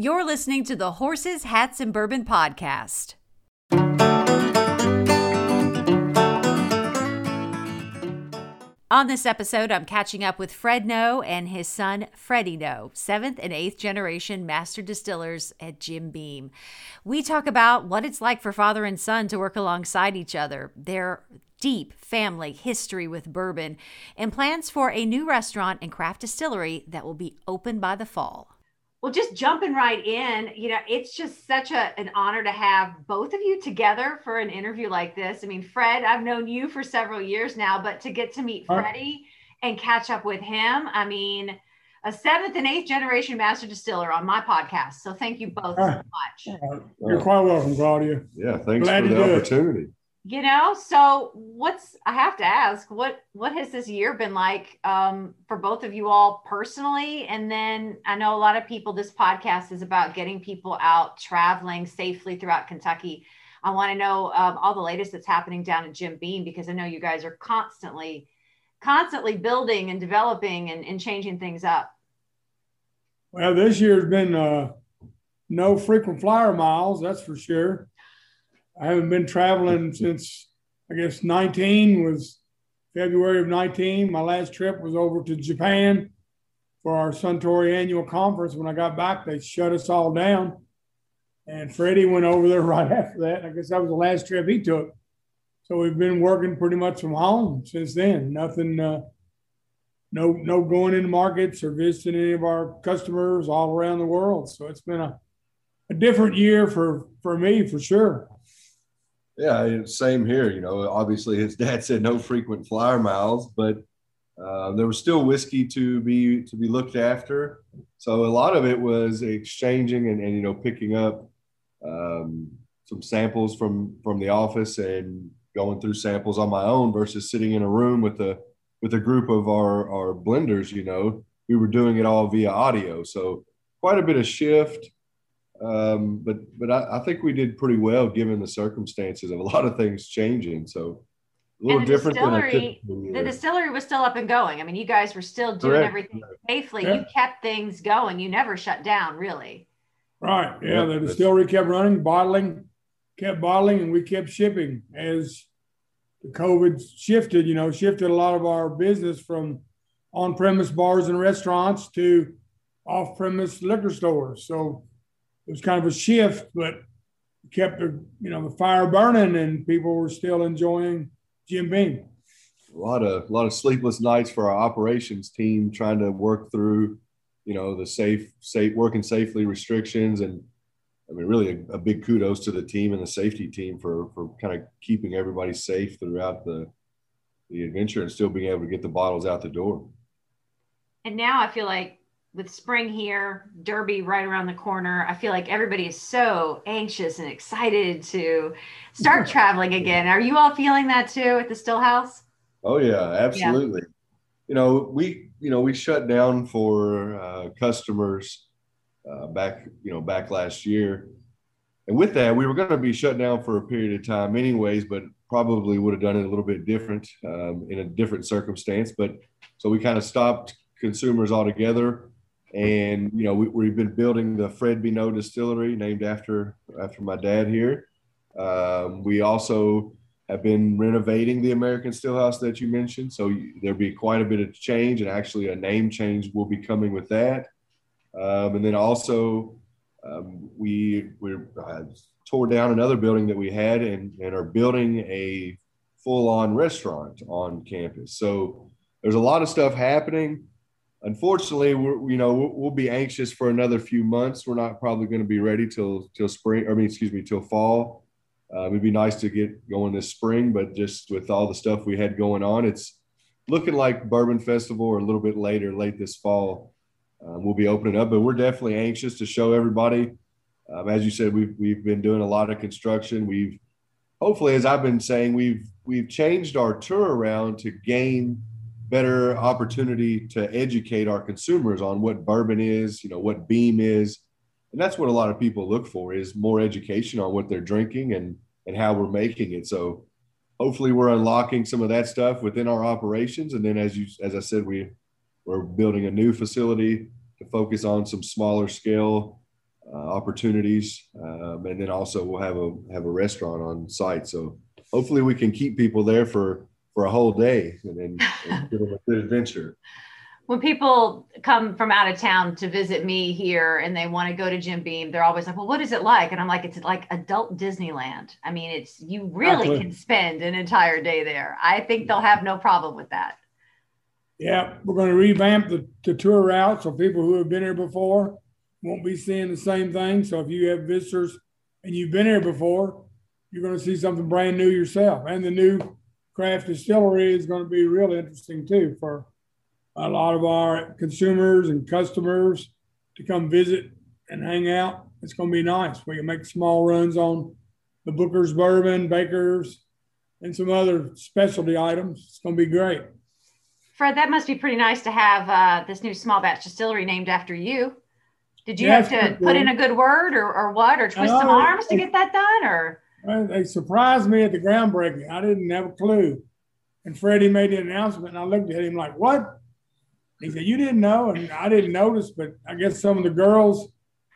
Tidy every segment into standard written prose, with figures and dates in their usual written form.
You're listening to the Horses, Hats, and Bourbon podcast. On this episode, I'm catching up with Fred Noe and his son, Freddie Noe, 7th and 8th generation master distillers at Jim Beam. We talk about what it's like for father and son to work alongside each other, their deep family history with bourbon, and plans for a new restaurant and craft distillery that will be open by the fall. Well, just jumping right in, it's just such an honor to have both of you together for an interview like this. I mean, Fred, I've known you for several years now, but to get to meet Freddie and catch up with him, I mean, a 7th and 8th generation master distiller on my podcast. So thank you both so much. You're quite welcome, Claudia. Yeah, thanks for the opportunity. So I have to ask, what has this year been like for both of you all personally? And then I know a lot of people, this podcast is about getting people out traveling safely throughout Kentucky. I want to know all the latest that's happening down at Jim Beam, because I know you guys are constantly building and developing and changing things up. Well, this year's been no frequent flyer miles, that's for sure. I haven't been traveling since, I guess, February of 19. My last trip was over to Japan for our Suntory annual conference. When I got back, they shut us all down. And Freddie went over there right after that. I guess that was the last trip he took. So we've been working pretty much from home since then. Nothing, no going into markets or visiting any of our customers all around the world. So it's been a different year for me, for sure. Yeah, same here. Obviously his dad said no frequent flyer miles, but there was still whiskey to be looked after. So a lot of it was exchanging and picking up some samples from the office and going through samples on my own versus sitting in a room with a group of our blenders. We were doing it all via audio. So quite a bit of shift. But I think we did pretty well given the circumstances of a lot of things changing. So a little different than I could. The distillery was still up and going. I mean, you guys were still doing everything safely. Yeah. You kept things going. You never shut down, really. Right. Yeah. The distillery kept running, kept bottling, and we kept shipping as the COVID shifted a lot of our business from on-premise bars and restaurants to off-premise liquor stores. So it was kind of a shift, but kept the fire burning, and people were still enjoying Jim Beam. A lot of sleepless nights for our operations team trying to work through, the safe working safely restrictions, and I mean, really a big kudos to the team and the safety team for kind of keeping everybody safe throughout the adventure and still being able to get the bottles out the door. And now I feel like, with spring here, Derby right around the corner, I feel like everybody is so anxious and excited to start traveling again. Are you all feeling that too at the Stillhouse? Oh yeah, absolutely. Yeah. We shut down for customers back last year, and with that, we were going to be shut down for a period of time anyways, but probably would have done it a little bit different in a different circumstance. But so we kind of stopped consumers altogether. And, we've been building the Fred B. Noe distillery named after my dad here. We also have been renovating the American Stillhouse that you mentioned. So there'll be quite a bit of change, and actually a name change will be coming with that. And then also we tore down another building that we had and are building a full-on restaurant on campus. So there's a lot of stuff happening. Unfortunately, we'll be anxious for another few months. We're not probably going to be ready till fall. It'd be nice to get going this spring, but just with all the stuff we had going on, it's looking like Bourbon Festival or a little bit later, late this fall, we'll be opening up. But we're definitely anxious to show everybody. As you said, we've been doing a lot of construction. We've hopefully, as I've been saying, we've changed our tour around to gain better opportunity to educate our consumers on what bourbon is, what Beam is. And that's what a lot of people look for, is more education on what they're drinking and how we're making it. So hopefully we're unlocking some of that stuff within our operations. And then as I said, we're building a new facility to focus on some smaller scale opportunities. And then also we'll have a restaurant on site. So hopefully we can keep people there for a whole day and give them a good adventure. When people come from out of town to visit me here and they want to go to Jim Beam, they're always like, well, what is it like? And I'm like, it's like adult Disneyland. I mean, you really can spend an entire day there. I think they'll have no problem with that. Yeah, we're going to revamp the tour route so people who have been here before won't be seeing the same thing. So if you have visitors and you've been here before, you're going to see something brand new yourself. And the new craft distillery is going to be really interesting too for a lot of our consumers and customers to come visit and hang out. It's going to be nice. We can make small runs on the Booker's Bourbon, Baker's, and some other specialty items. It's going to be great. Fred, that must be pretty nice to have this new small batch distillery named after you. Did you have to put in a good word or what, or twist some arms to get that done? Or they surprised me at the groundbreaking. I didn't have a clue. And Freddie made the announcement, and I looked at him like, what? He said, you didn't know? And I didn't notice, but I guess some of the girls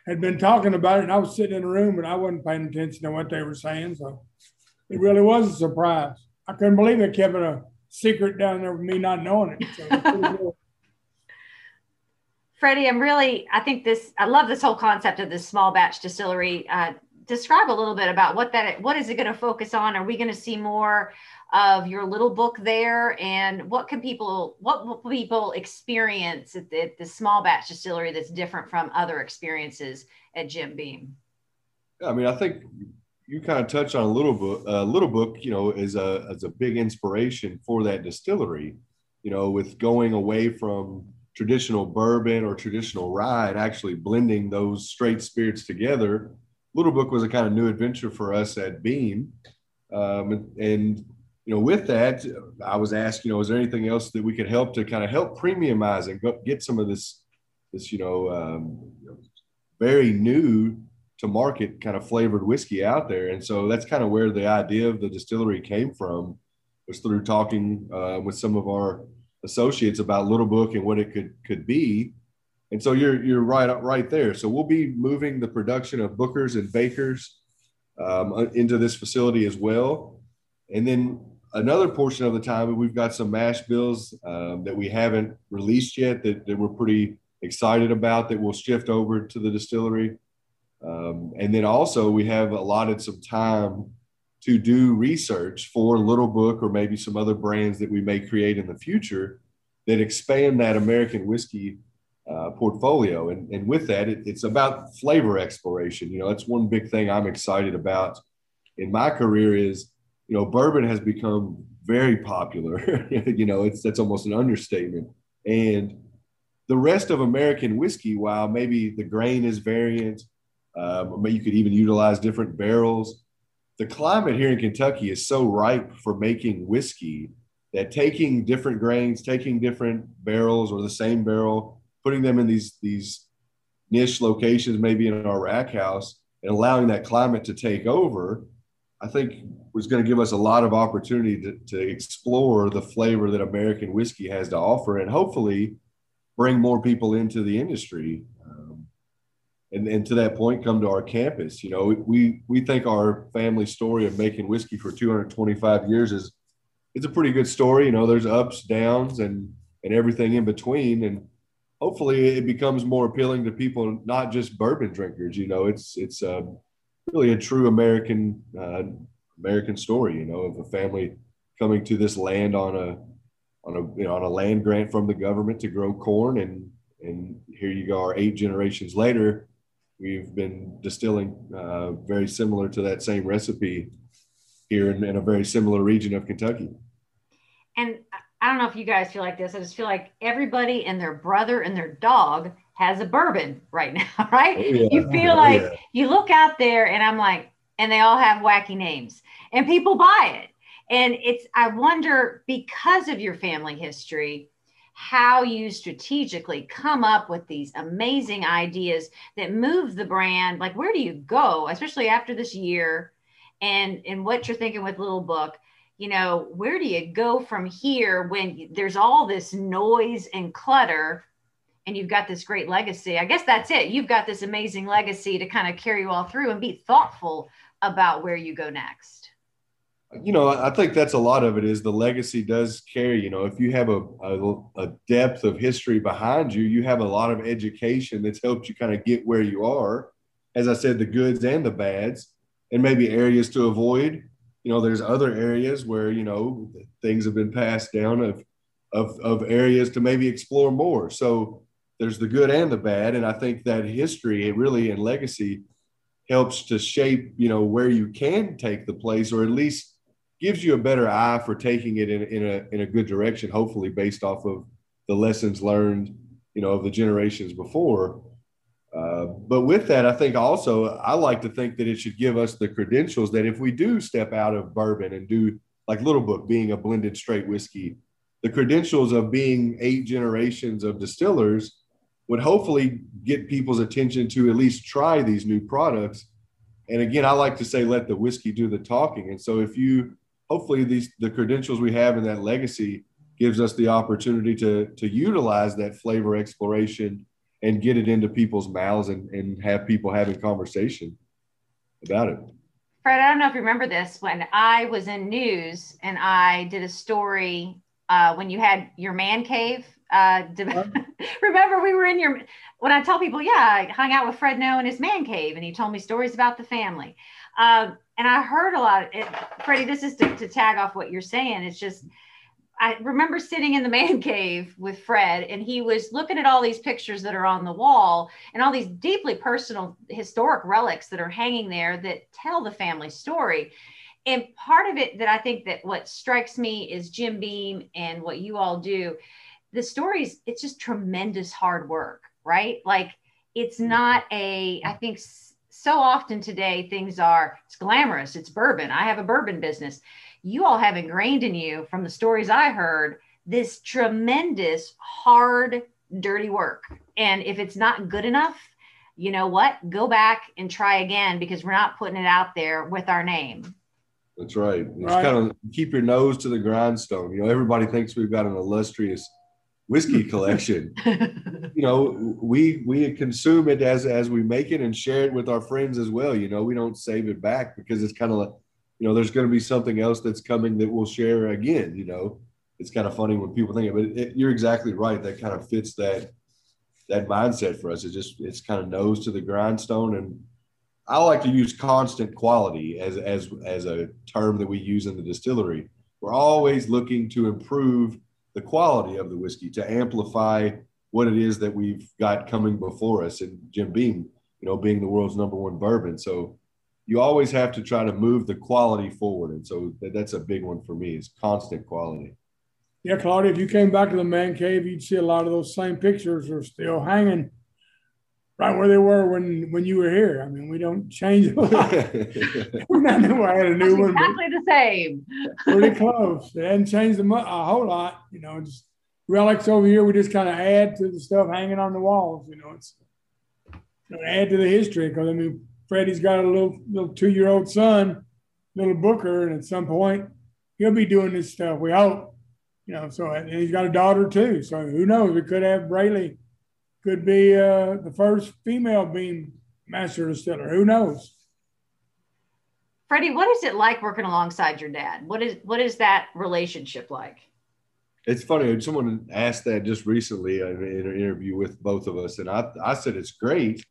had been talking about it, and I was sitting in the room, but I wasn't paying attention to what they were saying. So it really was a surprise. I couldn't believe they kept it a secret down there with me not knowing it. So it was cool. Freddie, I love this whole concept of this small batch distillery. Describe a little bit about what is it going to focus on? Are we going to see more of your little book there, and what will people experience at the small batch distillery that's different from other experiences at Jim Beam? Yeah, I mean, I think you kind of touched on Little Book, is a big inspiration for that distillery, with going away from traditional bourbon or traditional rye and actually blending those straight spirits together. Little Book was a kind of new adventure for us at Beam. With that, I was asked, is there anything else that we could help premiumize and get some of this, very new to market kind of flavored whiskey out there. And so that's kind of where the idea of the distillery came from, was through talking with some of our associates about Little Book and what it could be. And so you're right there. So we'll be moving the production of Booker's and Baker's into this facility as well. And then another portion of the time, we've got some mash bills that we haven't released yet that we're pretty excited about, that we'll shift over to the distillery. And then also we have allotted some time to do research for Little Book or maybe some other brands that we may create in the future that expand that American whiskey portfolio. And with that, it's about flavor exploration. That's one big thing I'm excited about in my career is, bourbon has become very popular. That's almost an understatement. And the rest of American whiskey, while maybe the grain is variant, you could even utilize different barrels. The climate here in Kentucky is so ripe for making whiskey that taking different grains, taking different barrels or the same barrel, putting them in these niche locations, maybe in our rack house, and allowing that climate to take over, I think was going to give us a lot of opportunity to explore the flavor that American whiskey has to offer and hopefully bring more people into the industry. And to that point, come to our campus. We think our family story of making whiskey for 225 years it's a pretty good story. There's ups, downs, and everything in between. And hopefully it becomes more appealing to people, not just bourbon drinkers. It's really a true American story, of a family coming to this land on a land grant from the government to grow corn, and here you are 8 generations later, we've been distilling very similar to that same recipe here in a very similar region of Kentucky. And I don't know if you guys feel like this. I just feel like everybody and their brother and their dog has a bourbon right now, right? Oh, yeah. You feel like you look out there and I'm like, and they all have wacky names and people buy it. And I wonder, because of your family history, how you strategically come up with these amazing ideas that move the brand. Like, where do you go, especially after this year and what you're thinking with Little Book? Where do you go from here when there's all this noise and clutter? And you've got this great legacy. I guess that's it. You've got this amazing legacy to kind of carry you all through and be thoughtful about where you go next. You know, I think that's a lot of it is the legacy does carry, you know, if you have a depth of history behind you, you have a lot of education that's helped you kind of get where you are. As I said, the goods and the bads and maybe areas to avoid. You know, there's other areas where, you know, things have been passed down of areas to maybe explore more. So there's the good and the bad. And I think that history, it really, and legacy helps to shape, you know, where you can take the place, or at least gives you a better eye for taking it in a good direction, hopefully based off of the lessons learned, you know, of the generations before. But with that, I think also, I like to think that it should give us the credentials that if we do step out of bourbon and do like Little Book being a blended straight whiskey, the credentials of being 8 generations of distillers would hopefully get people's attention to at least try these new products. And again, I like to say, let the whiskey do the talking. And so if you, hopefully the credentials we have in that legacy gives us the opportunity to utilize that flavor exploration and get it into people's mouths and have people having conversation about it. Fred, I don't know if you remember this, when I was in news and I did a story when you had your man cave. Remember we were in your, when I tell people, yeah, I hung out with Fred Noe in his man cave and he told me stories about the family. And I heard a lot of it, Freddie, this is to tag off what you're saying. It's just, I remember sitting in the man cave with Fred and he was looking at all these pictures that are on the wall and all these deeply personal historic relics that are hanging there that tell the family story. And part of it that I think that what strikes me is Jim Beam and what you all do, the stories, it's just tremendous hard work, right? Like it's not a, I think so often today things are, it's glamorous, it's bourbon. I have a bourbon business. You all have ingrained in you, from the stories I heard, this tremendous hard, dirty work. And if it's not good enough, you know what? Go back and try again, because we're not putting it out there with our name. That's right. It's right. Kind of keep your nose to the grindstone. You know, everybody thinks we've got an illustrious whiskey collection. You know, we consume it as we make it and share it with our friends as well. You know, we don't save it back because it's kind of like, you know, there's going to be something else that's coming that we'll share again. You know, it's kind of funny when people think of it, but you're exactly right. That kind of fits that mindset for us. It's just, it's kind of nose to the grindstone. And I like to use constant quality as a term that we use in the distillery. We're always looking to improve the quality of the whiskey, to amplify what it is that we've got coming before us. And Jim Beam, you know, being the world's #1 bourbon. So you always have to try to move the quality forward. And so that's a big one for me, is constant quality. Yeah, Claudia, if you came back to the man cave, you'd see a lot of those same pictures are still hanging right where they were when you were here. I mean, we don't change a lot. I knew I had a new one. Exactly the same. Pretty close. They hadn't changed them a whole lot. You know, just relics over here, we just kind of add to the stuff hanging on the walls. You know, it's, you know, add to the history. Because, I mean, Freddie's got a little 2-year-old son, little Booker, and at some point he'll be doing this stuff, we hope, you know. So, and he's got a daughter too, so who knows, we could have Braley, could be the first female Beam master distiller, who knows. Freddie, what is it like working alongside your dad? What is that relationship like? It's funny, someone asked that just recently in an interview with both of us, and I said it's great.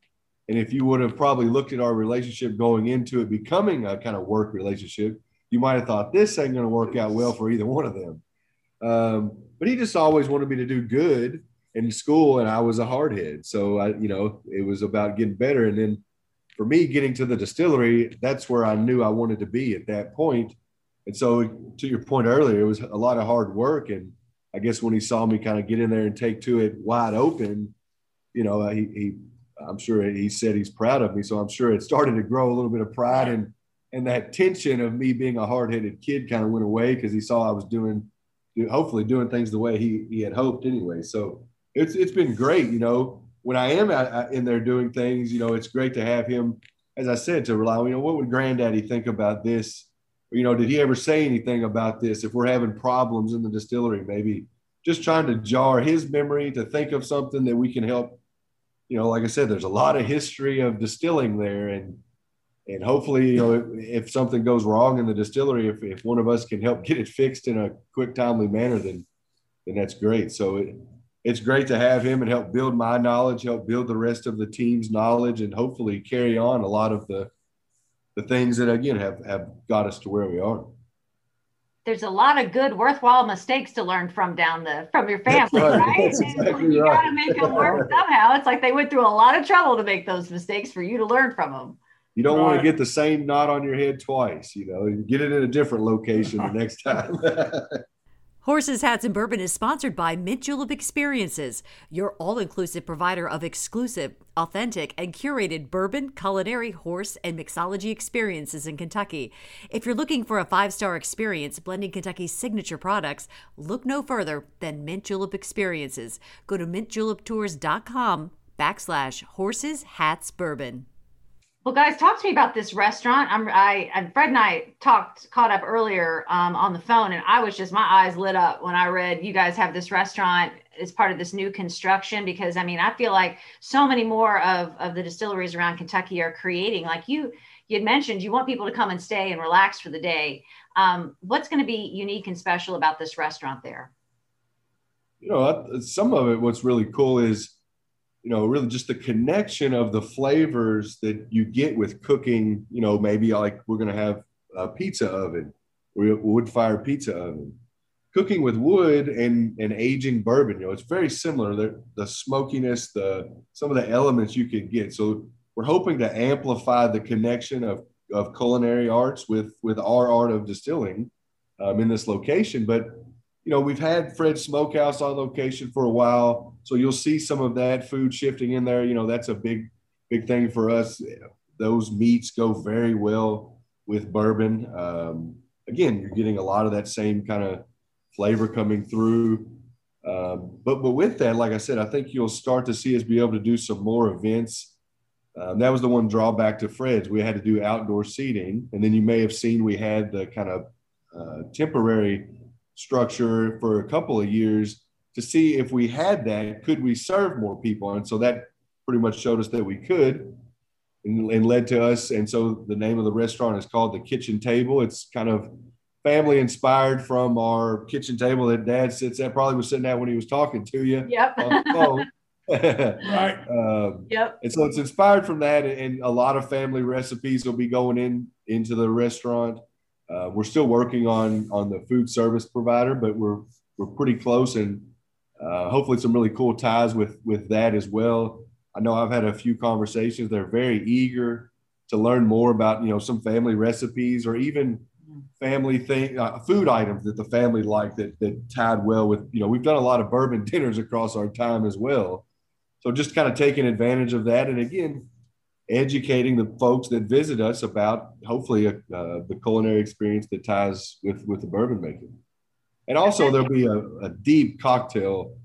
And if you would have probably looked at our relationship going into it becoming a kind of work relationship, you might have thought this ain't going to work out well for either one of them. But he just always wanted me to do good in school, and I was a hardhead. So, you know, it was about getting better. And then for me, getting to the distillery, that's where I knew I wanted to be at that point. And so to your point earlier, it was a lot of hard work. And I guess when he saw me kind of get in there and take to it wide open, you know, I'm sure he said he's proud of me. So I'm sure it started to grow a little bit of pride, and that tension of me being a hard-headed kid kind of went away, because he saw I was hopefully doing things the way he had hoped anyway. So it's been great. You know, when I am out in there doing things, you know, it's great to have him, as I said, to rely on, you know, what would granddaddy think about this? Or, you know, did he ever say anything about this? If we're having problems in the distillery, maybe just trying to jar his memory to think of something that we can help. You know, like I said, there's a lot of history of distilling there, and hopefully, you know, if something goes wrong in the distillery, if one of us can help get it fixed in a quick, timely manner, then that's great. So it's great to have him and help build my knowledge, help build the rest of the team's knowledge, and hopefully carry on a lot of the things that, again, have got us to where we are. There's a lot of good, worthwhile mistakes to learn from from your family, right? That's exactly you got to make them work somehow. It's like they went through a lot of trouble to make those mistakes for you to learn from them. You don't want to get the same knot on your head twice, you know. You get it in a different location the next time. Horses, Hats, and Bourbon is sponsored by Mint Julep Experiences, your all-inclusive provider of exclusive, authentic, and curated bourbon, culinary, horse, and mixology experiences in Kentucky. If you're looking for a five-star experience blending Kentucky's signature products, look no further than Mint Julep Experiences. Go to mintjuleptours.com/horseshats-bourbon. Well, guys, talk to me about this restaurant. Fred and I caught up earlier on the phone, and I was just, my eyes lit up when I read you guys have this restaurant as part of this new construction, because I mean, I feel like so many more of the distilleries around Kentucky are creating, like you had mentioned, you want people to come and stay and relax for the day. What's going to be unique and special about this restaurant there? You know, some of it, what's really cool is, you know, really just the connection of the flavors that you get with cooking, you know, maybe like we're going to have a pizza oven, wood fire pizza oven, cooking with wood and aging bourbon. You know, it's very similar. The smokiness, some of the elements you can get. So we're hoping to amplify the connection of culinary arts with our art of distilling in this location. But, you know, we've had Fred's Smokehouse on location for a while. So you'll see some of that food shifting in there. You know, that's a big, big thing for us. Those meats go very well with bourbon. Again, you're getting a lot of that same kind of flavor coming through. But with that, like I said, I think you'll start to see us be able to do some more events. That was the one drawback to Fred's. We had to do outdoor seating. And then you may have seen we had the kind of temporary structure for a couple of years to see if we had that, could we serve more people? And so that pretty much showed us that we could and led to us. And so the name of the restaurant is called the Kitchen Table. It's kind of family inspired from our kitchen table that Dad sits at, probably was sitting at when he was talking to you. Yep. On the phone. Right. Yep. And so it's inspired from that, and a lot of family recipes will be going into the restaurant. We're still working on the food service provider, but we're pretty close, and hopefully some really cool ties with that as well. I know I've had a few conversations. They're very eager to learn more about, you know, some family recipes or even family food items that the family liked that tied well with, you know, we've done a lot of bourbon dinners across our time as well. So just kind of taking advantage of that. And again, educating the folks that visit us about hopefully the culinary experience that ties with the bourbon making. And also there'll be a deep cocktail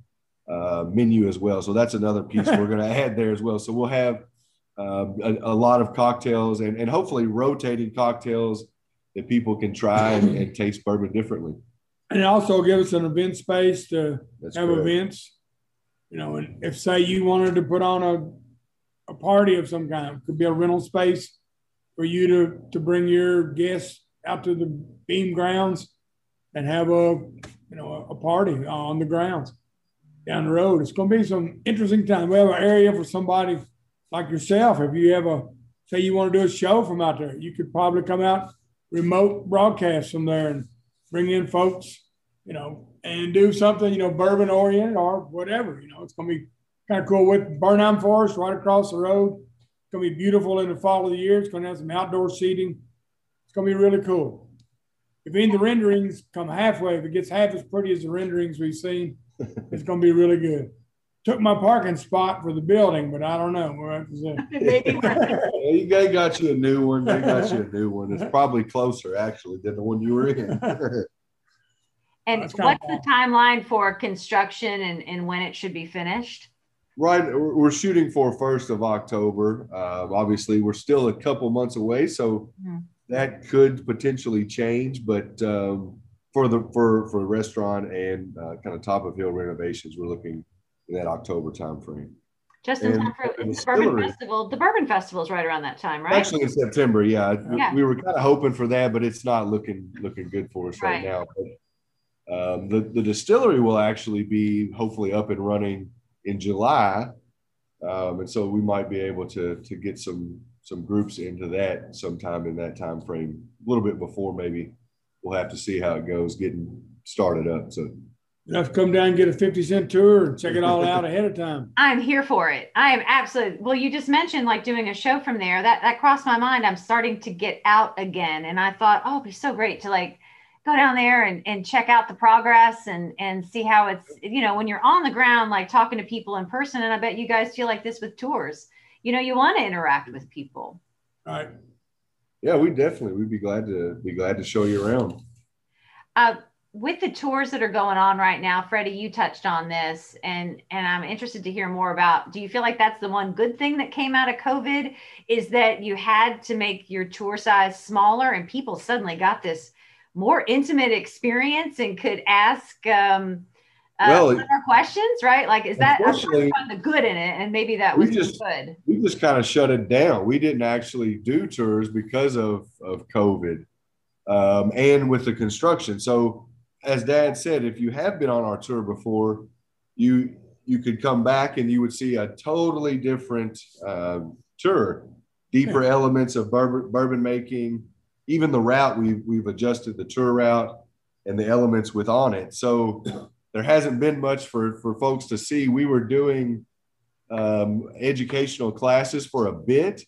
menu as well. So that's another piece we're going to add there as well. So we'll have a lot of cocktails and hopefully rotating cocktails that people can try and taste bourbon differently. And also give us an event space to events. You know, and if say you wanted to put on a party of some kind, it could be a rental space for you to bring your guests out to the Beam grounds and have a party on the grounds down the road. It's going to be some interesting time. We have an area for somebody like yourself. If you ever say you want to do a show from out there, you could probably come out remote broadcast from there and bring in folks, you know, and do something, you know, bourbon oriented or whatever. You know, it's going to be kind of cool with Burnham Forest right across the road. It's going to be beautiful in the fall of the year. It's going to have some outdoor seating. It's going to be really cool. If any of the renderings come halfway, if it gets half as pretty as the renderings we've seen, it's going to be really good. Took my parking spot for the building, but I don't know. They got you a new one. It's probably closer, actually, than the one you were in. And what's the timeline for construction and when it should be finished? Right. We're shooting for 1st of October. Obviously, we're still a couple months away, so that could potentially change, but for the restaurant and kind of top of hill renovations, we're looking in that October timeframe. Just in time for the Bourbon Festival. The Bourbon Festival is right around that time, right? Actually, in September, yeah. We were kind of hoping for that, but it's not looking good for us right now. But, the distillery will actually be hopefully up and running in July, and so we might be able to get some groups into that sometime in that time frame. A little bit before, maybe. We'll have to see how it goes getting started up. So. You have to come down and get a 50-cent tour and check it all out ahead of time. I'm here for it. I am absolutely. Well, you just mentioned like doing a show from there. That crossed my mind. I'm starting to get out again. And I thought, oh, it'd be so great to like go down there and check out the progress and see how it's, you know, when you're on the ground, like talking to people in person. And I bet you guys feel like this with tours, you know, you want to interact with people. All right. Yeah, we'd be glad to show you around. With the tours that are going on right now, Freddie, you touched on this, and I'm interested to hear more about, do you feel like that's the one good thing that came out of COVID is that you had to make your tour size smaller and people suddenly got this more intimate experience and could ask more questions, right? Like, is that, I'm trying to find the good in it, and maybe that was good. We just kind of shut it down. We didn't actually do tours because of COVID and with the construction. So, as Dad said, if you have been on our tour before, you could come back and you would see a totally different tour, deeper elements of bourbon making, even the route we've adjusted the tour route and the elements with on it. So there hasn't been much for folks to see. We were doing educational classes for a bit,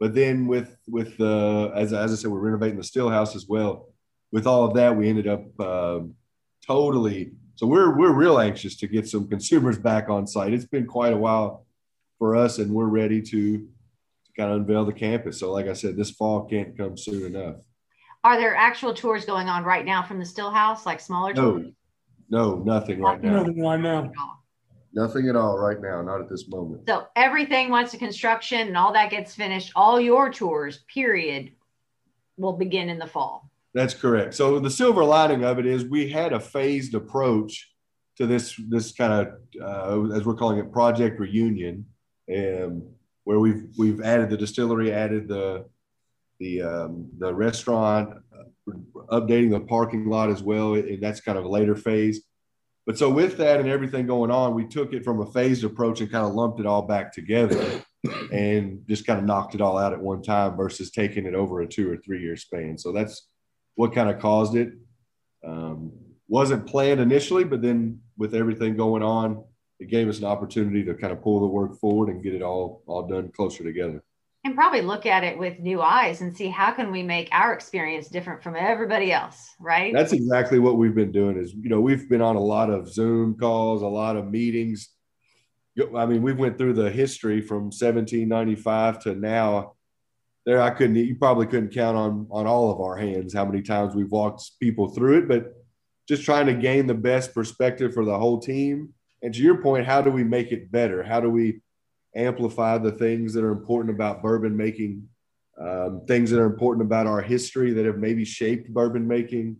but then with the as I said, we're renovating the still house as well. With all of that, we ended up totally. So we're real anxious to get some consumers back on site. It's been quite a while for us, and we're ready to kind of unveil the campus. So, like I said, this fall can't come soon enough. Are there actual tours going on right now from the Stillhouse, like smaller tours? No, nothing right now. Nothing right now. Nothing at all right now. Not at this moment. So everything once the construction and all that gets finished, all your tours, period, will begin in the fall. That's correct. So the silver lining of it is we had a phased approach to this kind of, as we're calling it, project reunion, where we've added the distillery, added the restaurant, updating the parking lot as well. And that's kind of a later phase. But so with that and everything going on, we took it from a phased approach and kind of lumped it all back together and just kind of knocked it all out at one time versus taking it over a 2 or 3 year span. So that's what kind of caused it. Wasn't planned initially, but then with everything going on, it gave us an opportunity to kind of pull the work forward and get it all done closer together. And probably look at it with new eyes and see how can we make our experience different from everybody else, right? That's exactly what we've been doing is, you know, we've been on a lot of Zoom calls, a lot of meetings. I mean, we went through the history from 1795 to now. There, you probably couldn't count on all of our hands how many times we've walked people through it, but just trying to gain the best perspective for the whole team. And to your point, how do we make it better? How do we amplify the things that are important about bourbon making, things that are important about our history that have maybe shaped bourbon making?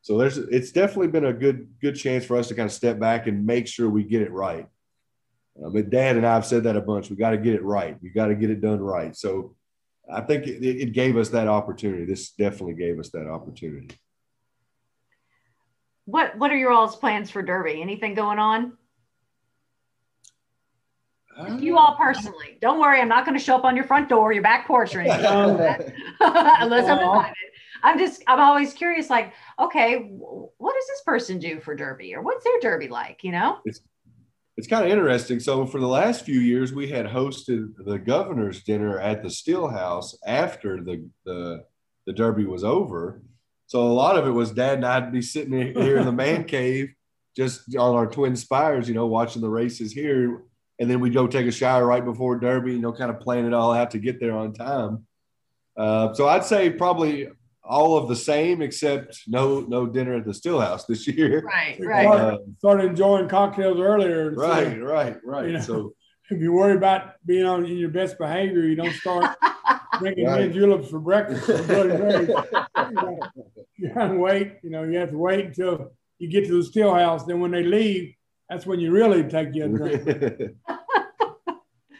So it's definitely been a good chance for us to kind of step back and make sure we get it right. But Dad and I have said that a bunch. We got to get it right. We got to get it done right. So I think it gave us that opportunity. This definitely gave us that opportunity. What are your all's plans for Derby? Anything going on? You all personally. Don't worry, I'm not going to show up on your front door, your back porch or anything. Unless I'm invited. I'm always curious, like, okay, what does this person do for Derby? Or what's their Derby like, you know? It's kind of interesting. So for the last few years, we had hosted the governor's dinner at the Stillhouse after the Derby was over. So a lot of it was Dad and I'd be sitting here in the man cave, just on our Twin Spires, you know, watching the races here. And then we'd go take a shower right before Derby, you know, kind of plan it all out to get there on time. So I'd say probably all of the same, except no dinner at the Stillhouse this year. Right. Started enjoying cocktails earlier. Right. You know, so if you worry about being in your best behavior, you don't start drinking mint juleps for breakfast. you gotta wait, you have to wait until you get to the still house. Then when they leave, that's when you really take your drink.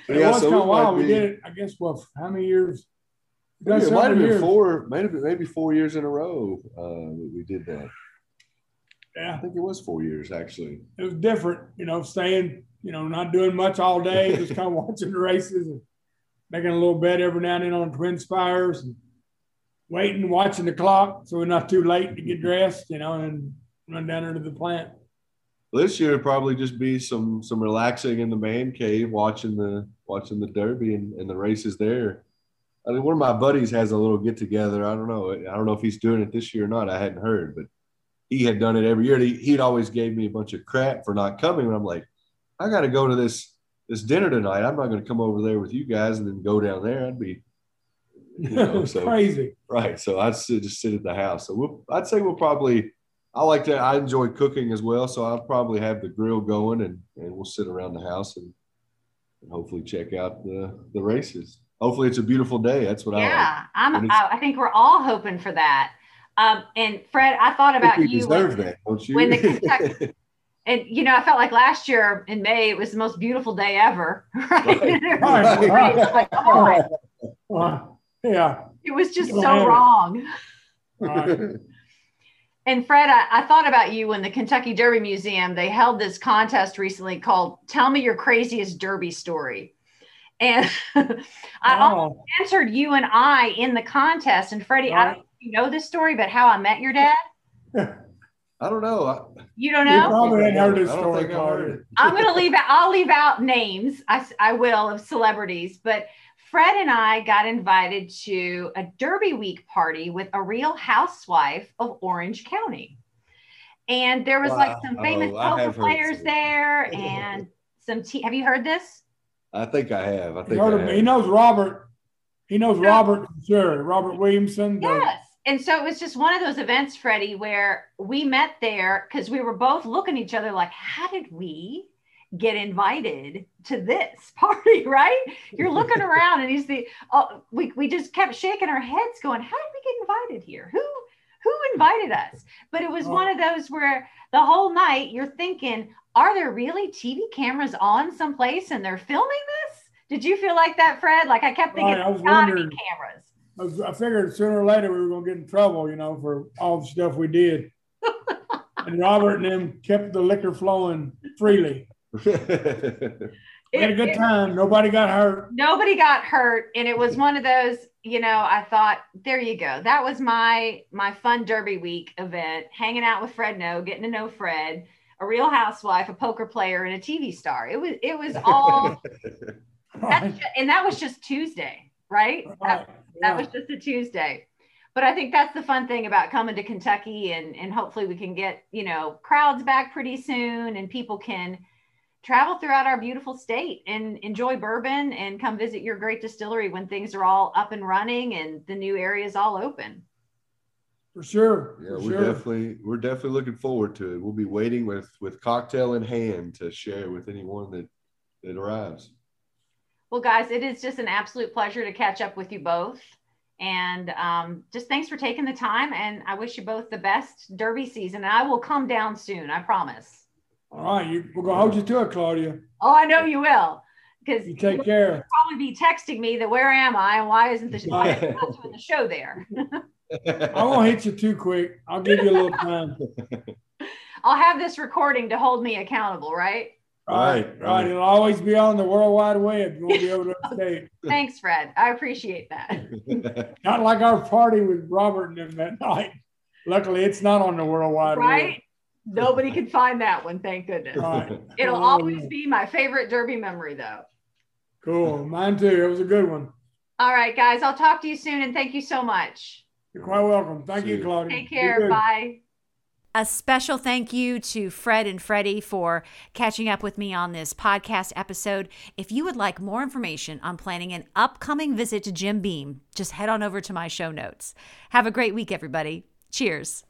Once in a while, we did it, I guess, well, how many years? It might have been maybe 4 years in a row that we did that. Yeah. I think it was 4 years, actually. It was different, staying, not doing much all day, just kind of watching the races and making a little bet every now and then on Twin Spires and waiting, watching the clock so we're not too late to get dressed, and run down into the plant. This year, it'd probably just be some relaxing in the man cave, watching the Derby and the races there. I mean, one of my buddies has a little get together. I don't know if he's doing it this year or not. I hadn't heard, but he had done it every year. He'd always gave me a bunch of crap for not coming. And I'm like, I got to go to this dinner tonight. I'm not going to come over there with you guys and then go down there. I'd be crazy, right? So I'd just sit at the house. So I'd say we'll probably. I enjoy cooking as well, so I'll probably have the grill going and we'll sit around the house and hopefully check out the races. Hopefully it's a beautiful day. That's what I like. Yeah, I think we're all hoping for that. And Fred, I thought about you. Deserve that, don't you? When the Kentucky, and I felt like last year in May it was the most beautiful day ever. Right. Yeah. It was just so wrong. Right. And Fred, I thought about you when the Kentucky Derby Museum, they held this contest recently called Tell Me Your Craziest Derby Story. And I almost answered you and I in the contest. And Freddie, I don't know if you know this story, but how I met your dad? I don't know. You don't know? You probably haven't heard this story. I'm going to leave out names. I will, of celebrities. But Fred and I got invited to a Derby Week party with a real housewife of Orange County. And there was like some famous poker players there and some tea. Have you heard this? I think I have. He knows Robert. He knows Robert, sure. Robert Williamson. Yes. And so it was just one of those events, Freddie, where we met there because we were both looking at each other like, how did we get invited to this party, right? You're looking around and we just kept shaking our heads going, how did we get invited here? Who invited us? But it was one of those where the whole night you're thinking, are there really TV cameras on someplace and they're filming this? Did you feel like that, Fred? Like I kept thinking, there's gotta be cameras. I figured sooner or later we were going to get in trouble, for all the stuff we did. And Robert and them kept the liquor flowing freely. We had a good time. Nobody got hurt. Nobody got hurt. And it was one of those, I thought, there you go. That was my fun Derby Week event, hanging out with Fred Noe, getting to know Fred, a real housewife, a poker player, and a TV star. It was all and that was just Tuesday, right? That was just a Tuesday. But I think that's the fun thing about coming to Kentucky and hopefully we can get, crowds back pretty soon and people can travel throughout our beautiful state and enjoy bourbon and come visit your great distillery when things are all up and running and the new area is all open. For sure. Yeah, we're definitely looking forward to it. We'll be waiting with cocktail in hand to share with anyone that arrives. Well, guys, it is just an absolute pleasure to catch up with you both. And just thanks for taking the time. And I wish you both the best Derby season. And I will come down soon, I promise. All right, we're going to hold you to it, Claudia. Oh, I know you will. Because you take care. You'll probably be texting me that where am I and why isn't doing the show there? I won't hit you too quick. I'll give you a little time. I'll have this recording to hold me accountable, right? Right. It'll always be on the World Wide Web. You won't be able to update. Thanks, Fred. I appreciate that. Not like our party with Robert and him that night. Luckily, it's not on the World Wide Web. Right? Nobody can find that one, thank goodness. Right. It'll always be my favorite Derby memory, though. Cool. Mine, too. It was a good one. All right, guys. I'll talk to you soon, and thank you so much. You're quite welcome. Thank you, Claudia. Take care. Bye. A special thank you to Fred and Freddie for catching up with me on this podcast episode. If you would like more information on planning an upcoming visit to Jim Beam, just head on over to my show notes. Have a great week, everybody. Cheers.